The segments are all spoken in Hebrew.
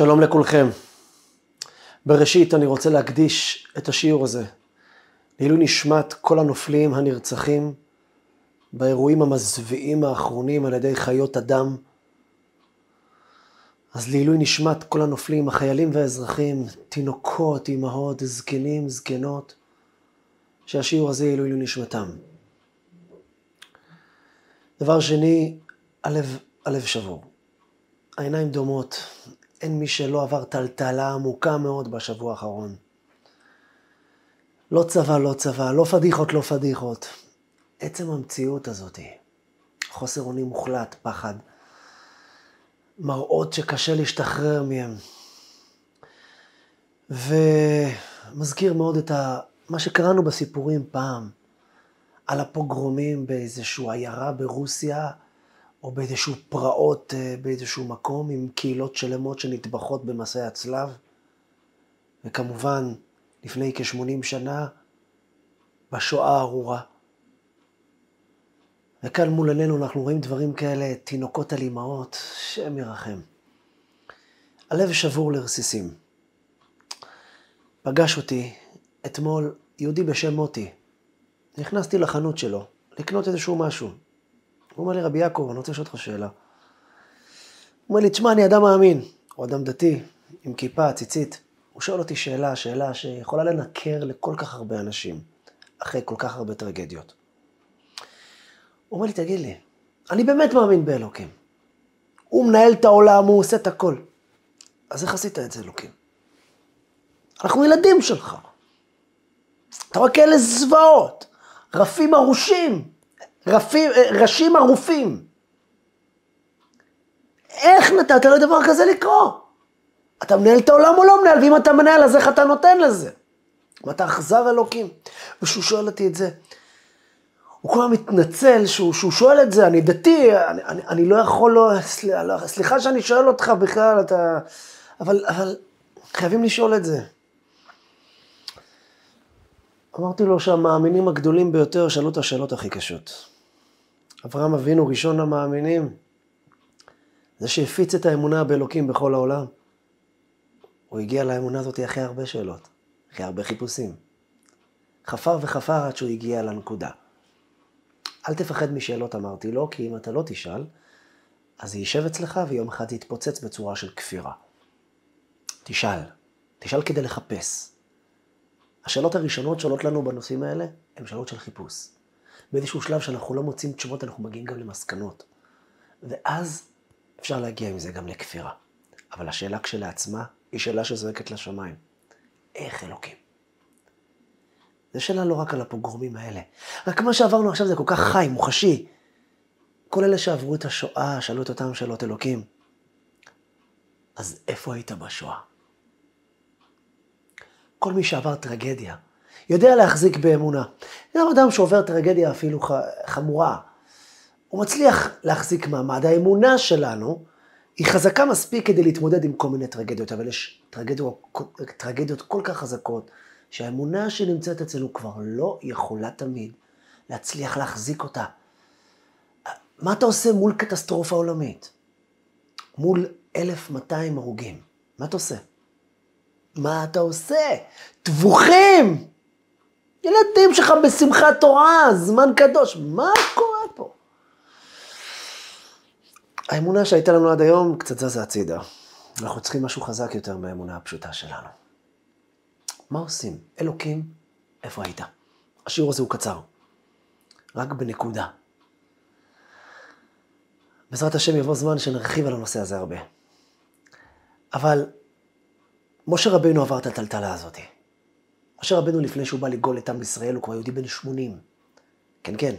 שלום לכולכם. בראשית אני רוצה להקדיש את השיעור הזה לעילוי נשמת כל הנופלים הנרצחים באירועים המזוויעים האחרונים על ידי חיות אדם. אז לעילוי נשמת כל הנופלים, החיילים והאזרחים, תינוקות, אימהות, זקנים, זקנות, שהשיעור הזה יהיה לעילוי נשמתם. דבר שני, הלב שבור. העיניים דומות. אין מי שלא עבר טלטלה עמוקה מאוד בשבוע האחרון. לא צבא, לא פדיחות. עצם המציאות הזאת, חוסר אונים מוחלט, פחד, מראות שקשה להשתחרר מהם. ומזכיר מאוד את מה שקראנו בסיפורים פעם, על הפוגרומים באיזשהו עיירה ברוסיה, או באיזשהו פרעות באיזשהו מקום, עם קהילות שלמות שנטבחות במסעי הצלב. וכמובן, לפני כ-80 שנה, בשואה הארורה. וכאן מול עינינו אנחנו רואים דברים כאלה, תינוקות על אימהות, שם ירחם. הלב שבור לרסיסים. פגש אותי אתמול יהודי בשם מוטי. נכנסתי לחנות שלו, לקנות איזשהו משהו. הוא אומר לי, רבי יעקב, אני רוצה לשאול אותך שאלה. הוא אומר לי, תשמע, אני אדם מאמין, או אדם דתי, עם כיפה, ציצית. הוא שואל אותי שאלה שיכולה לנקר לכל כך הרבה אנשים, אחרי כל כך הרבה טרגדיות. הוא אומר לי, תגיד לי, אני באמת מאמין באלוקים. הוא מנהל את העולם, הוא עושה את הכל. אז איך עשית את זה, אלוקים? אנחנו ילדים שלך. אתה רואה כאלה זוועות, רפים ארושים. ראשים ערופים. איך נתת לו דבר כזה לקרוא? אתה מנהל את העולם או לא מנהל? ואם אתה מנהל, אז איך אתה נותן לזה? ואתה אכזר אלוקים. ושהוא שואל אותי את זה. הוא כבר מתנצל שהוא שואל את זה, אני דתי, אני לא יכול, סליחה שאני שואל אותך בכלל, אבל חייבים לשאול את זה. אמרתי לו שהמאמינים הגדולים ביותר שאלו את השאלות הכי קשות. אברהם אבינו, ראשון המאמינים, זה שהפיץ את האמונה באלוקים בכל העולם. הוא הגיע לאמונה הזאת אחרי הרבה שאלות, אחרי הרבה חיפושים. חפר עד שהוא הגיע לנקודה. אל תפחד משאלות, אמרתי לו, כי אם אתה לא תשאל, אז היא יישב אצלך ויום אחד היא תתפוצץ בצורה של כפירה. תשאל כדי לחפש. השאלות הראשונות שעולות לנו בנושאים האלה, הן שאלות של חיפוש. באיזשהו שלב שאנחנו לא מוצאים תשובות, אנחנו מגיעים גם למסקנות. ואז אפשר להגיע עם זה גם לכפירה. אבל השאלה כשלעצמה, היא שאלה שזועקת לשמיים. איך אלוקים? זו שאלה לא רק על הפוגרומים האלה. רק מה שעברנו עכשיו זה כל כך חי, מוחשי. כל אלה שעברו את השואה, שאלו את אותם שאלות אלוקים. אז איפה היית בשואה? כל מי שעבר טרגדיה, יודע להחזיק באמונה. גם אדם שעובר טרגדיה אפילו חמורה, הוא מצליח להחזיק מעמד. האמונה שלנו היא חזקה מספיק כדי להתמודד עם כל מיני טרגדיות, אבל יש טרגדיות כל כך חזקות, שהאמונה שנמצאת אצלנו כבר לא יכולה תמיד להצליח להחזיק אותה. מה אתה עושה מול קטסטרופה עולמית? מול 1,200 הרוגים. מה אתה עושה? תבוכים! ילדים שלך בשמחת תורה, זמן קדוש. מה קורה פה? האמונה שהייתה לנו עד היום קצת זזה הצידה. אנחנו צריכים משהו חזק יותר מהאמונה הפשוטה שלנו. מה עושים? אלוקים, איפה היית? השיעור הזה הוא קצר. רק בנקודה. בעזרת השם יבוא זמן שנרחיב על הנושא הזה הרבה. אבל משה רבנו עבר את הטלטלה הזאת. משה רבנו לפני שהוא בא לגאול את עם ישראל, הוא כבר יהודי בן 80. כן.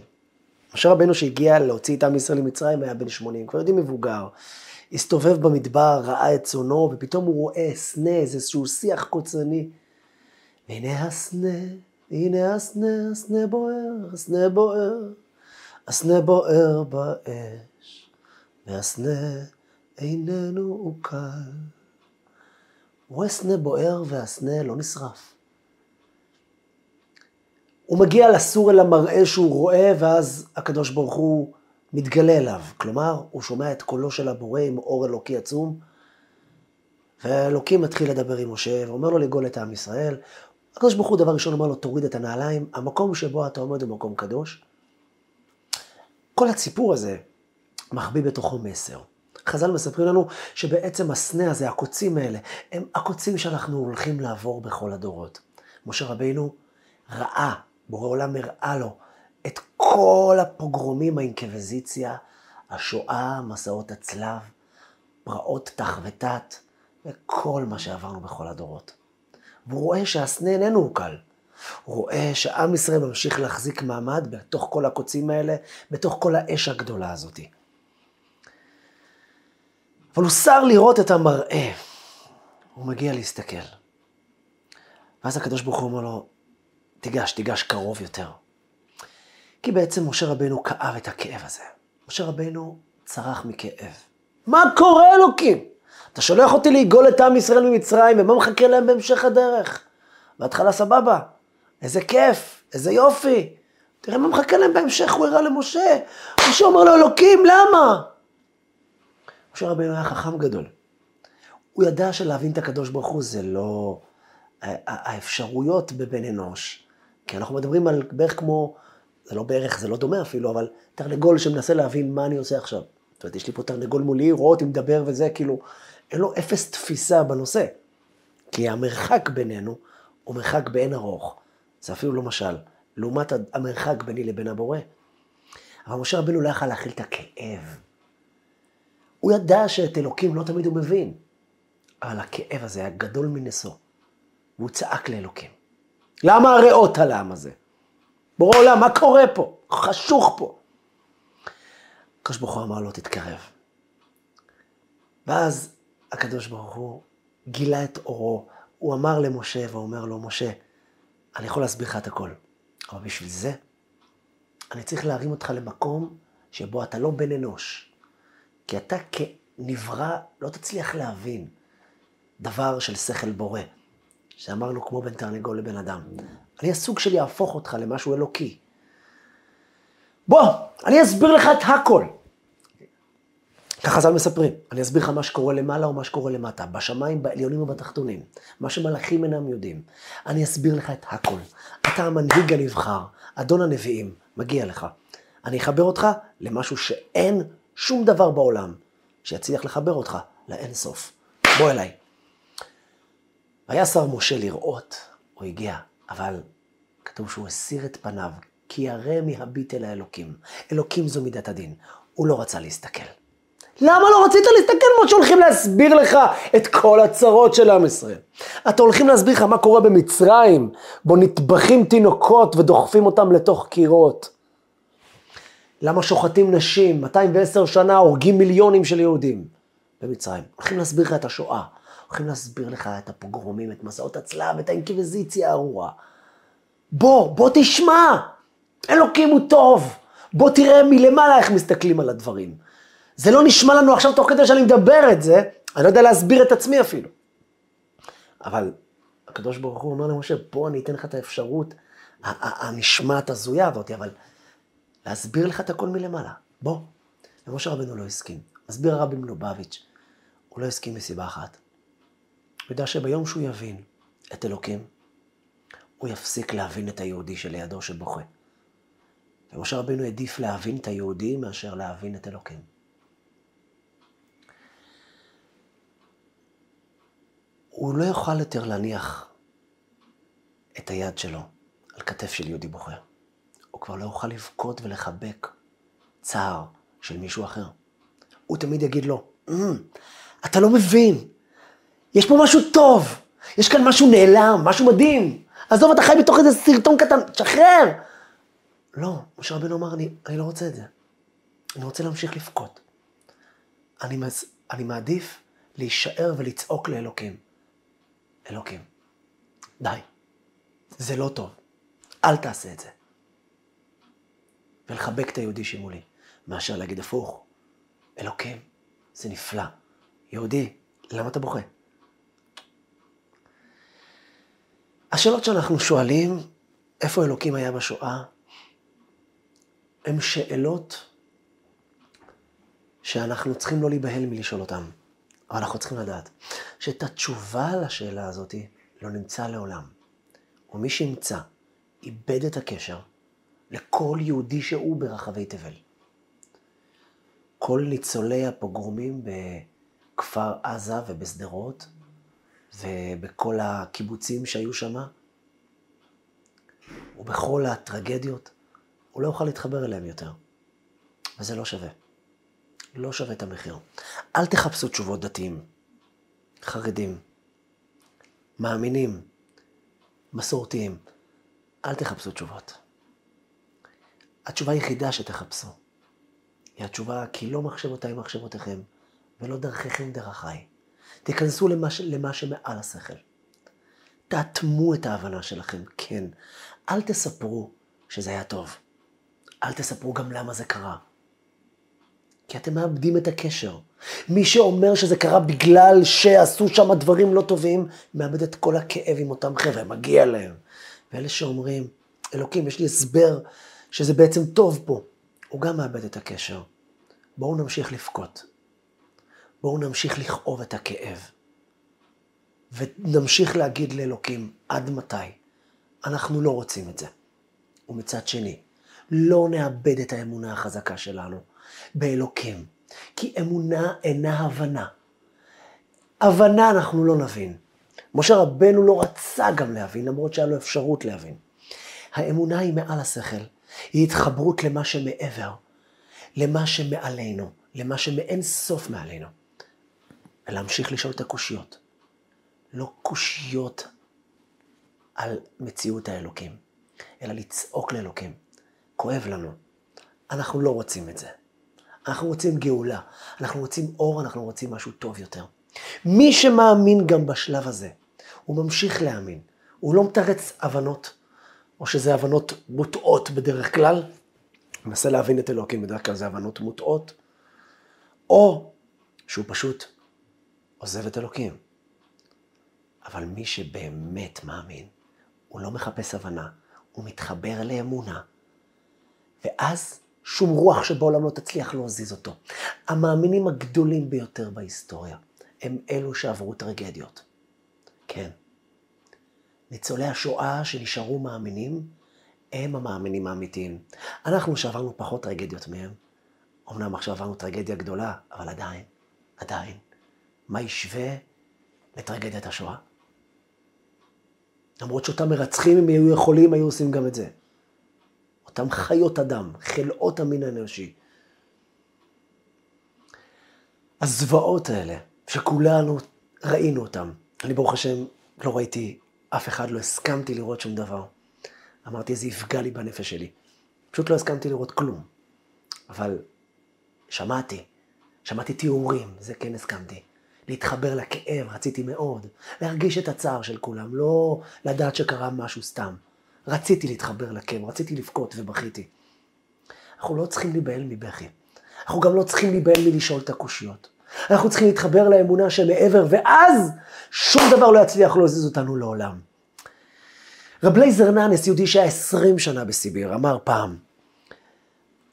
משה רבנו שהגיע להוציא את עם ישראל למצרים היה בן 80, כבר יהודי מבוגר. הסתובב במדבר, ראה את צונו, ופתאום הוא רואה סנה, זה איזשהו שיח קוצני. הנה הסנה, הסנה בוער. הסנה בוער באש, והסנה איננו עוקל. הוא רואה סנה בוער והסנה לא נשרף. הוא מגיע לסור אל המראה שהוא רואה, ואז הקדוש ברוך הוא מתגלה אליו. כלומר, הוא שומע את קולו של הבורא עם אור אלוקי עצום, ואלוקים מתחיל לדבר עם משה, ואומר לו לגאול את עם ישראל. הקדוש ברוך הוא דבר ראשון אומר לו, תוריד את הנעליים, המקום שבו אתה עומד הוא מקום קדוש. כל הציפור הזה מחביא בתוכו מסר. חז"ל מספרים לנו שבעצם הסנה הזה, הקוצים האלה, הם הקוצים שאנחנו הולכים לעבור בכל הדורות. משה רבינו ראה, בורא עולם הראה לו, את כל הפוגרומים, האינקוויזיציה, השואה, מסעות הצלב, פרעות תח ותת, וכל מה שעברנו בכל הדורות. והוא רואה שהסנה איננו הוא קל. הוא רואה שעם ישראל ממשיך להחזיק מעמד בתוך כל הקוצים האלה, בתוך כל האש הגדולה הזאת. אבל הוא שר לראות את המראה. הוא מגיע להסתכל. ואז הקדוש ברוך הוא אומר לו, תיגש קרוב יותר. כי בעצם משה רבנו כאב את הכאב הזה. משה רבנו צרח מכאב. מה קורה אלוקים? אתה שולח אותי להיגול את עם ישראל ממצרים, ומה מחכה להם בהמשך הדרך? בהתחלה סבבה, איזה כיף, איזה יופי. תראה מה מחכה להם בהמשך, הוא הראה למשה. משה אומר לו, אלוקים, למה? משה רבנו היה חכם גדול. הוא ידע שלהבין את הקדוש ברוך הוא זה לא האפשרויות בבן אנוש. כי אנחנו מדברים על בערך כמו, זה לא דומה אפילו, אבל תרנגול שמנסה להבין מה אני עושה עכשיו. זאת אומרת, יש לי פה תרנגול מולי, רואה אותי מדבר וזה, כאילו, אין לו אפס תפיסה בנושא. כי המרחק בינינו הוא מרחק בעין ארוך. זה אפילו לא משל, לעומת המרחק ביני לבין הבורא. אבל משה רבנו לא יכל להכיל את הכאב. הוא ידע שאת אלוקים לא תמיד הוא מבין, אבל הכאב הזה היה גדול מנשוא, והוא צעק לאלוקים. למה הרעות על העם הזה? בורא עולם, מה קורה פה? חשוך פה. הקדוש ברוך הוא אמר לו, תתקרב. ואז הקדוש ברוך הוא גילה את אורו, הוא אמר למשה ואומר לו, משה, אני יכול להסביר לך את הכל, אבל בשביל זה, אני צריך להרים אותך למקום שבו אתה לא בן אנוש, כי אתה כנברא לא תצליח להבין דבר של שכל בורא, שאמרנו כמו בין תרנגול לבן אדם. אני הסוג שלי יהפוך אותך למשהו אלוקי. בוא, אני אסביר לך את הכל. ככה חז"ל מספרים, אני אסביר לך מה שקורה למעלה או מה שקורה למטה, בשמיים, בעליונים ובתחתונים, מה שמלאכים אינם יודעים. אני אסביר לך את הכל. אתה המנהיג הנבחר, אדון הנביאים, מגיע לך. אני אחבר אותך למשהו שאין שום דבר בעולם, שיצליח לחבר אותך לאין סוף. בוא אליי. היה שר משה לראות, הוא הגיע, אבל כתוב שהוא הסיר את פניו, כי הרי מהביט אל האלוקים. אלוקים זו מידת הדין. הוא לא רצה להסתכל. למה לא רצית להסתכל? מה שהולכים להסביר לך את כל הצרות של עם ישראל. אתה הולכים להסביר לך מה קורה במצרים, בו נטבחים תינוקות ודוחפים אותם לתוך קירות. למה שוחטים נשים, 210 שנה הורגים מיליונים של יהודים במצרים. הולכים להסביר לך את השואה. הולכים להסביר לך את הפוגרומים, את מסעות הצלב, את האינקוויזיציה הארורה. בוא תשמע. אלוקים הוא טוב. בוא תראה מלמעלה איך מסתכלים על הדברים. זה לא נשמע לנו עכשיו תוך כדי שאני מדבר את זה, אני לא יודע להסביר את עצמי אפילו. אבל הקדוש ברוך הוא אומר למשה, בוא אני אתן לך את האפשרות, הנשמעת הזויה הזאת, אבל להסביר לך את הכל מלמעלה. בוא. ומשה רבנו לא הסכים. מסביר הרבי מלובביץ', הוא לא הסכים מסיבה אחת. הוא יודע שביום שהוא יבין את אלוקים, הוא יפסיק להבין את היהודי שלידו שבוכה. ומשה רבינו עדיף להבין את היהודי מאשר להבין את אלוקים. הוא לא יוכל יותר להניח את היד שלו על כתף של יהודי בוחר. הוא כבר לא יוכל לבכות ולחבק צער של מישהו אחר. הוא תמיד יגיד לו, אתה לא מבין, יש פה משהו טוב, יש כאן משהו נעלם, משהו מדהים. עזוב, אתה חי בתוך איזה סרטון קטן, שחרר. לא, משה רבנו אמר, אני לא רוצה את זה. אני רוצה להמשיך לבכות. אני מעדיף להישאר ולצעוק לאלוקים. אלוקים, די. זה לא טוב. אל תעשה את זה. ולחבק את היהודי שמולי, מאשר להגיד הפוך. אלוקים, זה נפלא. יהודי, למה אתה בוכה? השאלות שאנחנו שואלים, איפה אלוקים היה בשואה? הם שאלות שאנחנו צריכים לא להיבהל מלשאול אותם. אבל אנחנו צריכים לדעת שאת התשובה לשאלה הזאת לא נמצא לעולם. ומי שימצא איבד את הקשר לכל יהודי שהוא ברחבי תבל. כל ניצולי הפוגרומים בכפר עזה ובשדרות ובכל הקיבוצים שהיו שם ובכל הטרגדיות, הוא לא יוכל להתחבר אליהם יותר. וזה לא שווה. לא שווה את המחיר. אל תחפשו תשובות דתיים, חרדים, מאמינים, מסורתיים. אל תחפשו תשובות. התשובה היחידה שתחפשו היא התשובה כי לא מחשבותיי מחשבותיכם ולא דרכיכם דרכיי. תיכנסו למה שמעל השכל. תעתמו את ההבנה שלכם, כן. אל תספרו שזה היה טוב. אל תספרו גם למה זה קרה. כי אתם מאבדים את הקשר. מי שאומר שזה קרה בגלל שעשו שם דברים לא טובים, מאבד את כל הכאב עם אותם חבר'ה, מגיע להם. ואלה שאומרים, אלוקים, יש לי הסבר שזה בעצם טוב פה. הוא גם מאבד את הקשר. בואו נמשיך לבכות. בואו נמשיך לכאוב את הכאב. ונמשיך להגיד לאלוקים, עד מתי? אנחנו לא רוצים את זה. ומצד שני, לא נאבד את האמונה החזקה שלנו באלוקים. כי אמונה אינה הבנה. הבנה אנחנו לא נבין. משה רבנו לא רצה גם להבין, למרות שהיה לו אפשרות להבין. האמונה היא מעל השכל. היא התחברות למה שמעבר, למה שמעלינו, למה שמאין סוף מעלינו. ולהמשיך לשאול את הקושיות. לא קושיות על מציאות האלוקים, אלא לצעוק לאלוקים. כואב לנו. אנחנו לא רוצים את זה. אנחנו רוצים גאולה, אנחנו רוצים אור, אנחנו רוצים משהו טוב יותר. מי שמאמין גם בשלב הזה, הוא ממשיך להאמין. הוא לא מתרץ הבנות, או שזה הבנות מוטעות בדרך כלל. מנסה להבין את אלוקים בדרך כלל, זה הבנות מוטעות. או שהוא פשוט עוזב את אלוקים. אבל מי שבאמת מאמין, הוא לא מחפש הבנה, הוא מתחבר לאמונה. ואז שום רוח שבעולם לא תצליח להזיז אותו. המאמינים הגדולים ביותר בהיסטוריה הם אלו שעברו טרגדיות. כן. ניצולי השואה שנשארו מאמינים הם המאמינים האמיתיים. אנחנו שעברנו פחות טרגדיות מהם. אמנם עכשיו עברנו טרגדיה גדולה, אבל עדיין. מה ישווה לטרגדיית השואה? למרות שאותם מרצחים, אם היו יכולים, היו עושים גם את זה. אותם חיות אדם, חלאות המין האנושי. הזוועות האלה, שכולנו ראינו אותם. אני ברוך השם לא ראיתי אף אחד, לא הסכמתי לראות שום דבר. אמרתי, זה יפגע לי בנפש שלי. פשוט לא הסכמתי לראות כלום. אבל שמעתי תיאורים, זה כן הסכמתי. להתחבר לכאב, רציתי מאוד. להרגיש את הצער של כולם, לא לדעת שקרה משהו סתם. רציתי להתחבר לכם, רציתי לבכות ובכיתי. אנחנו לא צריכים להיבהל מבכי. אנחנו גם לא צריכים להיבהל מלשאול את הקושיות. אנחנו צריכים להתחבר לאמונה שמעבר, ואז שום דבר לא יצליח להזיז אותנו לעולם. רב לייזר נאנס, יהודי שהיה 20 שנה בסיביר, אמר פעם,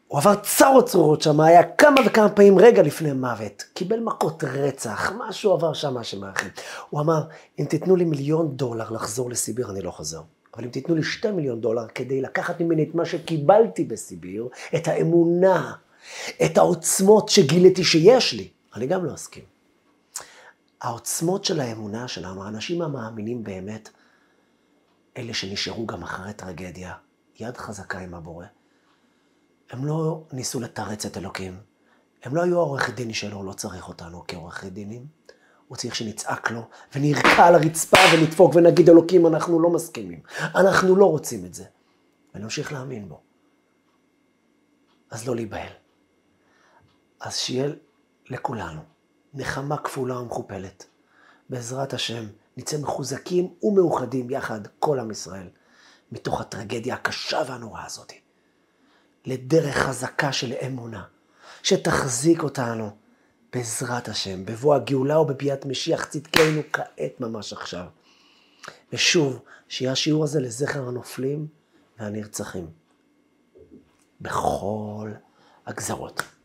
הוא עבר צרות צרורות שם, היה כמה וכמה פעמים רגע לפני מוות, קיבל מכות רצח, משהו עבר שם, שמאחים. הוא אמר, אם תיתנו לי $1,000,000 לחזור לסיביר, אני לא חוזר. אבל אם תיתנו לי $2,000,000 כדי לקחת ממני את מה שקיבלתי בסיביר, את האמונה, את העוצמות שגיליתי שיש לי, אני גם לא אסכים. העוצמות של האמונה שלנו, האנשים המאמינים באמת, אלה שנשארו גם אחרי טרגדיה, יד חזקה עם הבורא, הם לא ניסו לתרץ את אלוקים, הם לא היו עורך דין שלו, לא צריך אותנו כעורך דינים, הוא צריך שנצעק לו ונרקע על הרצפה ונדפוק ונגיד אלוקים, אנחנו לא מסכימים, אנחנו לא רוצים את זה. ונמשיך להאמין בו. אז לא להיבהל. אז שיהיה לכולנו נחמה כפולה ומכופלת. בעזרת השם נצא מחוזקים ומאוחדים יחד כל עם ישראל מתוך הטרגדיה הקשה והנוראה הזאת. לדרך חזקה של אמונה שתחזיק אותנו בעזרת השם, בבוא הגאולה ובביאת משיח צדקנו כעת ממש עכשיו. ושוב, שיהיה השיעור הזה לזכר הנופלים והנרצחים. בכל הגזרות.